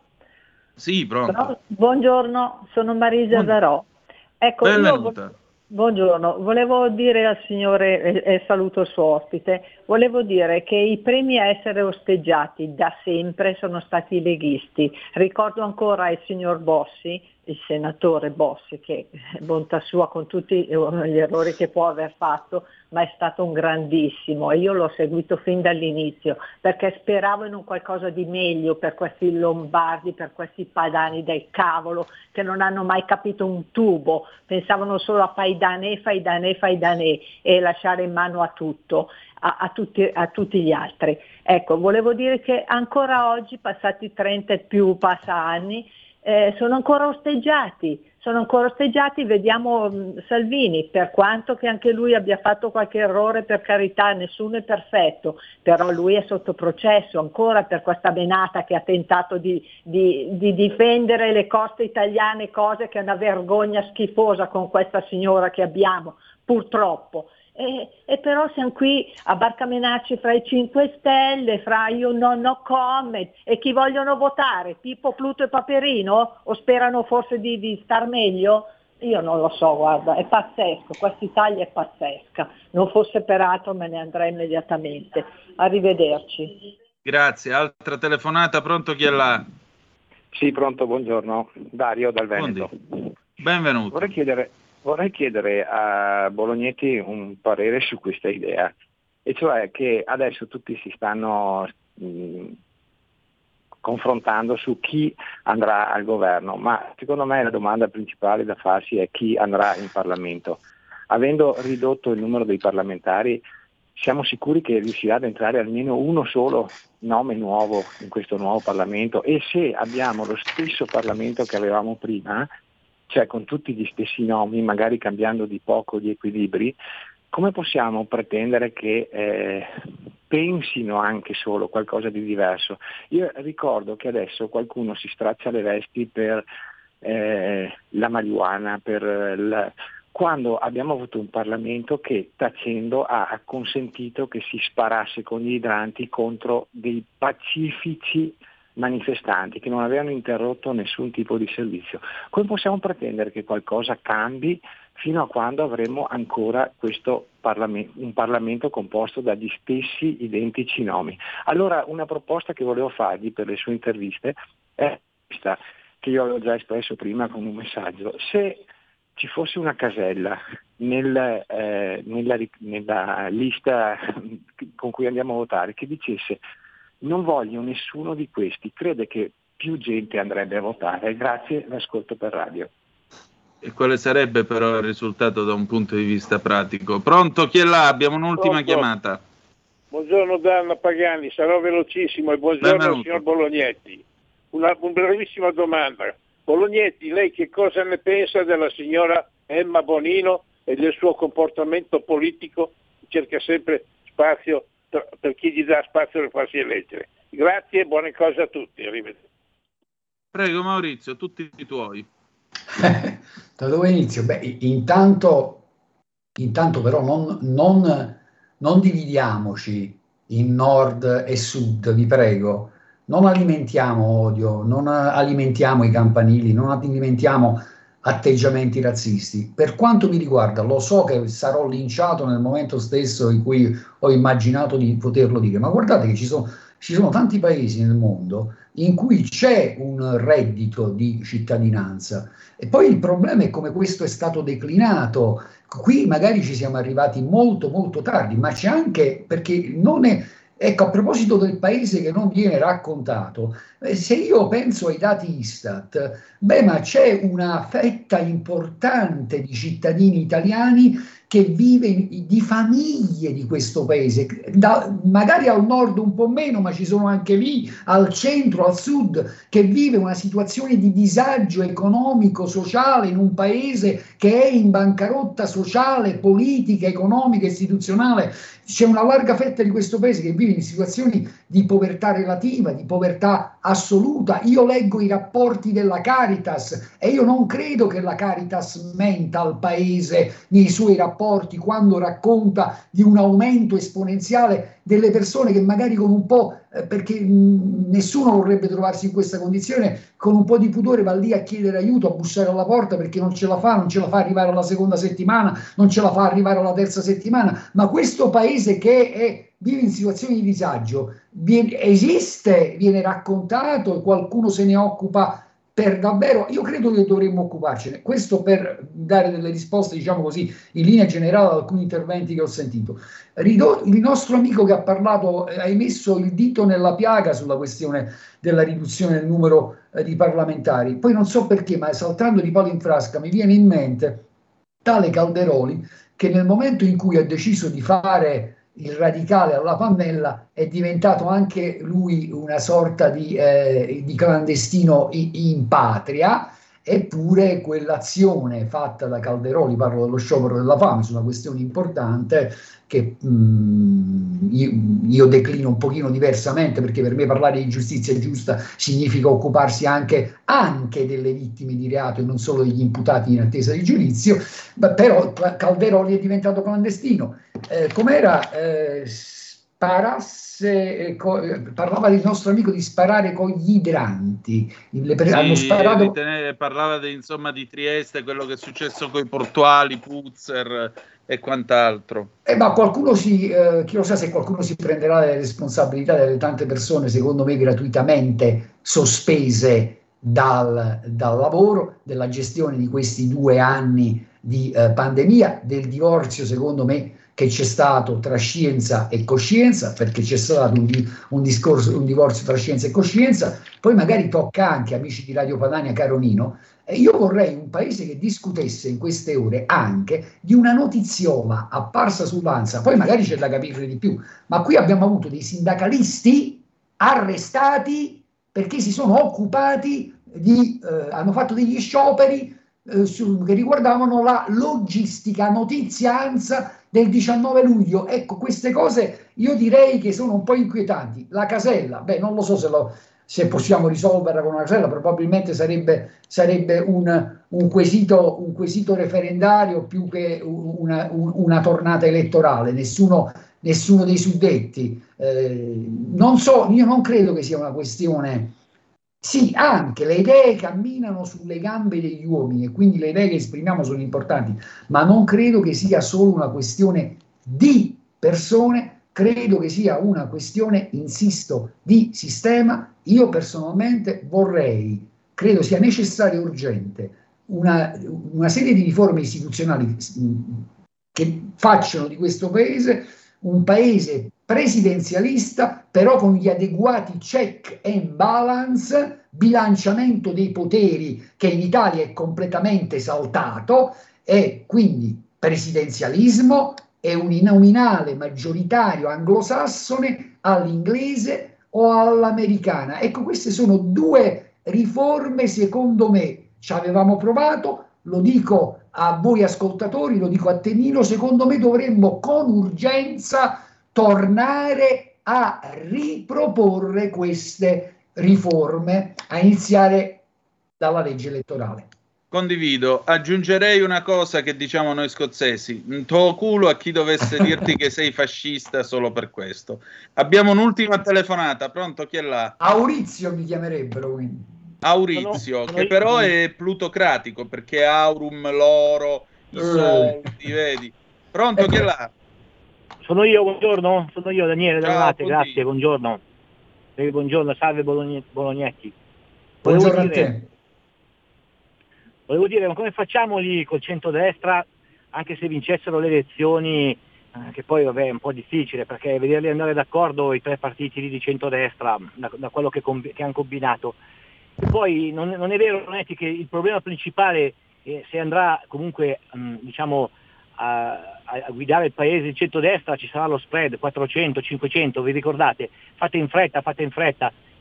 Sì, pronto. Buongiorno, sono Marisa Zarò. Ecco, buongiorno, volevo dire al signore, e saluto il suo ospite, volevo dire che i primi a essere osteggiati da sempre sono stati i leghisti. Ricordo ancora il signor Bossi, il senatore Bossi, che bontà sua con tutti gli errori che può aver fatto, ma è stato un grandissimo, e io l'ho seguito fin dall'inizio perché speravo in un qualcosa di meglio per questi lombardi, per questi padani del cavolo che non hanno mai capito un tubo, pensavano solo a fai danè e lasciare in mano a tutto, a tutti gli altri. Ecco, volevo dire che ancora oggi, passati 30 e più anni, sono ancora osteggiati, vediamo Salvini, per quanto che anche lui abbia fatto qualche errore, per carità, nessuno è perfetto, però lui è sotto processo ancora per questa menata che ha tentato di difendere le coste italiane, cose che è una vergogna schifosa con questa signora che abbiamo, purtroppo. E però siamo qui a barcamenarci fra i 5 Stelle, fra io non ho comment, e chi vogliono votare? Pippo, Pluto e Paperino? O sperano forse di star meglio? Io non lo so, guarda, è pazzesco, questa Italia è pazzesca, non fosse per altro me ne andrei immediatamente. Arrivederci. Grazie, altra telefonata, pronto, chi è là? Sì, pronto, buongiorno, Dario dal Veneto. Benvenuto. Vorrei chiedere a Bolognetti un parere su questa idea, e cioè che adesso tutti si stanno confrontando su chi andrà al governo, ma secondo me la domanda principale da farsi è chi andrà in Parlamento. Avendo ridotto il numero dei parlamentari, siamo sicuri che riuscirà ad entrare almeno uno solo nome nuovo in questo nuovo Parlamento? E se abbiamo lo stesso Parlamento che avevamo prima, cioè con tutti gli stessi nomi, magari cambiando di poco gli equilibri, come possiamo pretendere che pensino anche solo qualcosa di diverso? Io ricordo che adesso qualcuno si straccia le vesti per la marijuana, quando abbiamo avuto un Parlamento che tacendo ha consentito che si sparasse con gli idranti contro dei pacifici manifestanti che non avevano interrotto nessun tipo di servizio. Come possiamo pretendere che qualcosa cambi fino a quando avremo ancora questo un Parlamento composto dagli stessi identici nomi? Allora una proposta che volevo fargli per le sue interviste è questa, che io avevo già espresso prima con un messaggio. Se ci fosse una casella nella lista con cui andiamo a votare che dicesse non voglio nessuno di questi, crede che più gente andrebbe a votare. Grazie, l'ascolto per radio. E quale sarebbe però il risultato da un punto di vista pratico? Pronto, chi è là? Abbiamo un'ultima chiamata. Buongiorno D'Anna Pagani, sarò velocissimo, e buongiorno Benvenuto. Al signor Bolognetti. Una brevissima domanda. Bolognetti, lei che cosa ne pensa della signora Emma Bonino e del suo comportamento politico? Cerca sempre spazio per chi gli dà spazio per farsi eleggere. Grazie e buone cose a tutti. Arrivederci. Prego Maurizio, tutti i tuoi. Da dove inizio? Beh, intanto però non dividiamoci in nord e sud, vi prego. Non alimentiamo odio, non alimentiamo i campanili, non alimentiamo atteggiamenti razzisti. Per quanto mi riguarda, lo so che sarò linciato nel momento stesso in cui ho immaginato di poterlo dire, ma guardate che ci sono tanti paesi nel mondo in cui c'è un reddito di cittadinanza, e poi il problema è come questo è stato declinato. Qui magari ci siamo arrivati molto molto tardi, ma c'è anche perché non è. Ecco, a proposito del paese che non viene raccontato, se io penso ai dati Istat, beh, ma c'è una fetta importante di cittadini italiani che vive di famiglie di questo paese, magari al nord un po' meno, ma ci sono anche lì, al centro, al sud, che vive una situazione di disagio economico, sociale, in un paese che è in bancarotta sociale, politica, economica, istituzionale. C'è una larga fetta di questo paese che vive in situazioni di povertà relativa, di povertà assoluta. Io leggo i rapporti della Caritas e io non credo che la Caritas menta al paese nei suoi rapporti rapporti, quando racconta di un aumento esponenziale delle persone che magari con un po', perché nessuno vorrebbe trovarsi in questa condizione, con un po' di pudore va lì a chiedere aiuto, a bussare alla porta perché non ce la fa arrivare alla seconda settimana, non ce la fa arrivare alla terza settimana, ma questo paese che vive in situazioni di disagio, esiste, viene raccontato, qualcuno se ne occupa per davvero. Io credo che dovremmo occuparcene, questo per dare delle risposte, diciamo così, in linea generale ad alcuni interventi che ho sentito. Il nostro amico che ha parlato ha messo il dito nella piaga sulla questione della riduzione del numero di parlamentari, poi non so perché, ma saltando di palo in frasca mi viene in mente tale Calderoli che nel momento in cui ha deciso di fare il radicale alla Pannella è diventato anche lui una sorta di clandestino in patria, eppure quell'azione fatta da Calderoli, parlo dello sciopero della fame, su una questione importante che io declino un pochino diversamente, perché per me parlare di giustizia giusta significa occuparsi anche delle vittime di reato e non solo degli imputati in attesa di giudizio, però Calderoli è diventato clandestino. Com'era? Parlava del nostro amico di sparare con gli idranti, hanno sparato. Parlava di Trieste, quello che è successo con i portuali, Puzzer e quant'altro. Ma qualcuno chi lo sa se qualcuno si prenderà le responsabilità delle tante persone, secondo me gratuitamente sospese dal lavoro, della gestione di questi 2 anni di pandemia, del divorzio, secondo me, che c'è stato tra scienza e coscienza, perché c'è stato un divorzio tra scienza e coscienza. Poi magari tocca anche, amici di Radio Padania, caro Nino, io vorrei un paese che discutesse in queste ore anche di una notiziola apparsa sull'ANSA, poi magari c'è da capirne di più, ma qui abbiamo avuto dei sindacalisti arrestati perché si sono occupati hanno fatto degli scioperi che riguardavano la logistica, notizia ANSA del 19 luglio, ecco, queste cose io direi che sono un po' inquietanti. La casella, non lo so se possiamo risolverla con una casella, probabilmente sarebbe un quesito referendario più che una tornata elettorale, nessuno dei suddetti. Non so, io non credo che sia una questione. Sì, anche le idee camminano sulle gambe degli uomini e quindi le idee che esprimiamo sono importanti, ma non credo che sia solo una questione di persone, credo che sia una questione, insisto, di sistema. Io personalmente credo sia necessario e urgente una serie di riforme istituzionali che facciano di questo paese un paese presidenzialista, però con gli adeguati check and balance, bilanciamento dei poteri che in Italia è completamente saltato, e quindi presidenzialismo e uninominale maggioritario anglosassone all'inglese o all'americana. Ecco, queste sono 2 riforme, secondo me, ci avevamo provato, lo dico a voi ascoltatori, lo dico a te Nino, secondo me dovremmo con urgenza tornare a riproporre queste riforme, a iniziare dalla legge elettorale. Condivido, aggiungerei una cosa che diciamo noi scozzesi, un tuo culo a chi dovesse dirti che sei fascista solo per questo. Abbiamo un'ultima telefonata, pronto, chi è là? Maurizio mi chiamerebbero, quindi. Maurizio, che però è plutocratico, perché aurum, l'oro, i soldi, vedi. Pronto, chi è là? Sono io, buongiorno, sono io Daniele Dallate, grazie, buongiorno. Buongiorno, salve Bolognetti. Buongiorno a te. Volevo dire, ma come facciamo lì col centrodestra, anche se vincessero le elezioni, che poi vabbè è un po' difficile, perché vederli andare d'accordo i 3 partiti lì di centrodestra, da quello che hanno combinato. E poi non è vero, Bolognetti, che il problema principale, se andrà comunque, diciamo, a guidare il paese di centrodestra, ci sarà lo spread 400-500, vi ricordate? Fate in fretta.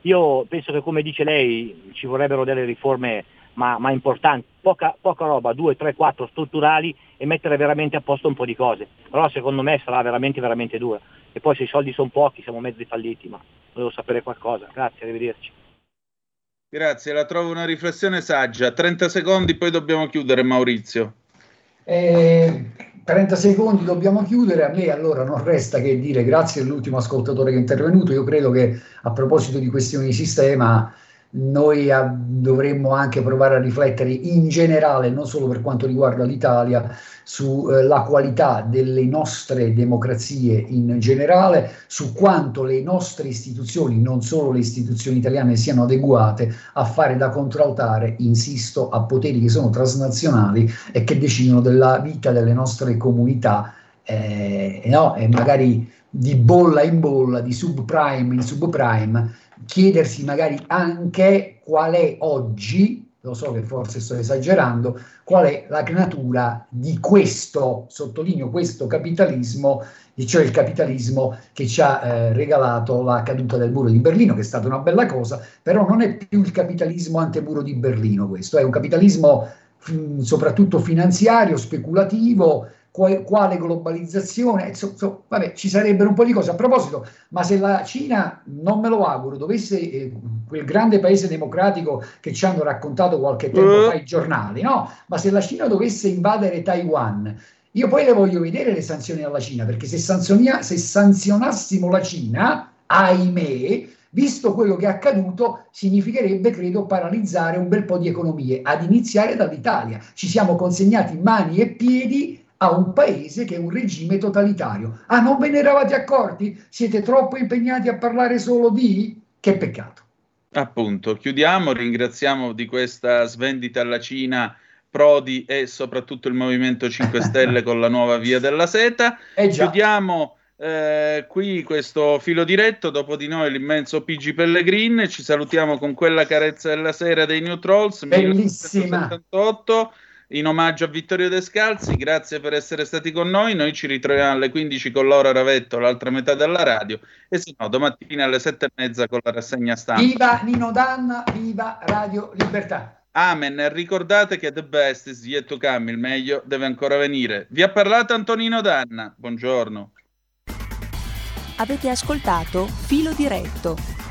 Io penso che, come dice lei, ci vorrebbero delle riforme ma importanti, poca roba, 2, 3, 4 strutturali, e mettere veramente a posto un po' di cose, però secondo me sarà veramente veramente dura. E poi se i soldi sono pochi siamo mezzi falliti, ma volevo sapere qualcosa, grazie, arrivederci. Grazie, la trovo una riflessione saggia. 30 secondi, poi dobbiamo chiudere, Maurizio. 30 secondi dobbiamo chiudere, a me allora non resta che dire grazie all'ultimo ascoltatore che è intervenuto. Io credo che a proposito di questioni di sistema noi dovremmo anche provare a riflettere in generale, non solo per quanto riguarda l'Italia, sulla qualità delle nostre democrazie in generale, su quanto le nostre istituzioni, non solo le istituzioni italiane, siano adeguate a fare da contraltare, insisto, a poteri che sono transnazionali e che decidono della vita delle nostre comunità, no? E magari di bolla in bolla, di subprime in subprime, chiedersi magari anche qual è oggi, lo so che forse sto esagerando, qual è la natura di questo, sottolineo questo capitalismo, cioè il capitalismo che ci ha regalato la caduta del muro di Berlino, che è stata una bella cosa, però non è più il capitalismo antemuro di Berlino questo, è un capitalismo soprattutto finanziario, speculativo, quale globalizzazione, vabbè, ci sarebbero un po' di cose. A proposito, ma se la Cina, non me lo auguro, dovesse, quel grande paese democratico che ci hanno raccontato qualche tempo fa i giornali, no? Ma se la Cina dovesse invadere Taiwan, io poi le voglio vedere le sanzioni alla Cina, perché se sanzionassimo la Cina, ahimè, visto quello che è accaduto, significherebbe, credo, paralizzare un bel po' di economie, ad iniziare dall'Italia. Ci siamo consegnati mani e piedi a un paese che è un regime totalitario. Ah, non ve ne eravate accorti? Siete troppo impegnati a parlare solo di... Che peccato. Appunto, chiudiamo, ringraziamo di questa svendita alla Cina Prodi e soprattutto il Movimento 5 Stelle con la nuova Via della Seta. Chiudiamo qui questo filo diretto, dopo di noi l'immenso Pigi Pellegrin, ci salutiamo con quella carezza della sera dei New Trolls, bellissima, 1978. In omaggio a Vittorio De Scalzi, grazie per essere stati con noi, noi ci ritroviamo alle 15 con Laura Ravetto, l'altra metà della radio, e se no domattina alle 7:30 con la rassegna stampa. Viva Nino D'Anna, viva Radio Libertà. Amen, ricordate che the best is yet to come, il meglio deve ancora venire. Vi ha parlato Antonino D'Anna, buongiorno. Avete ascoltato Filo Diretto.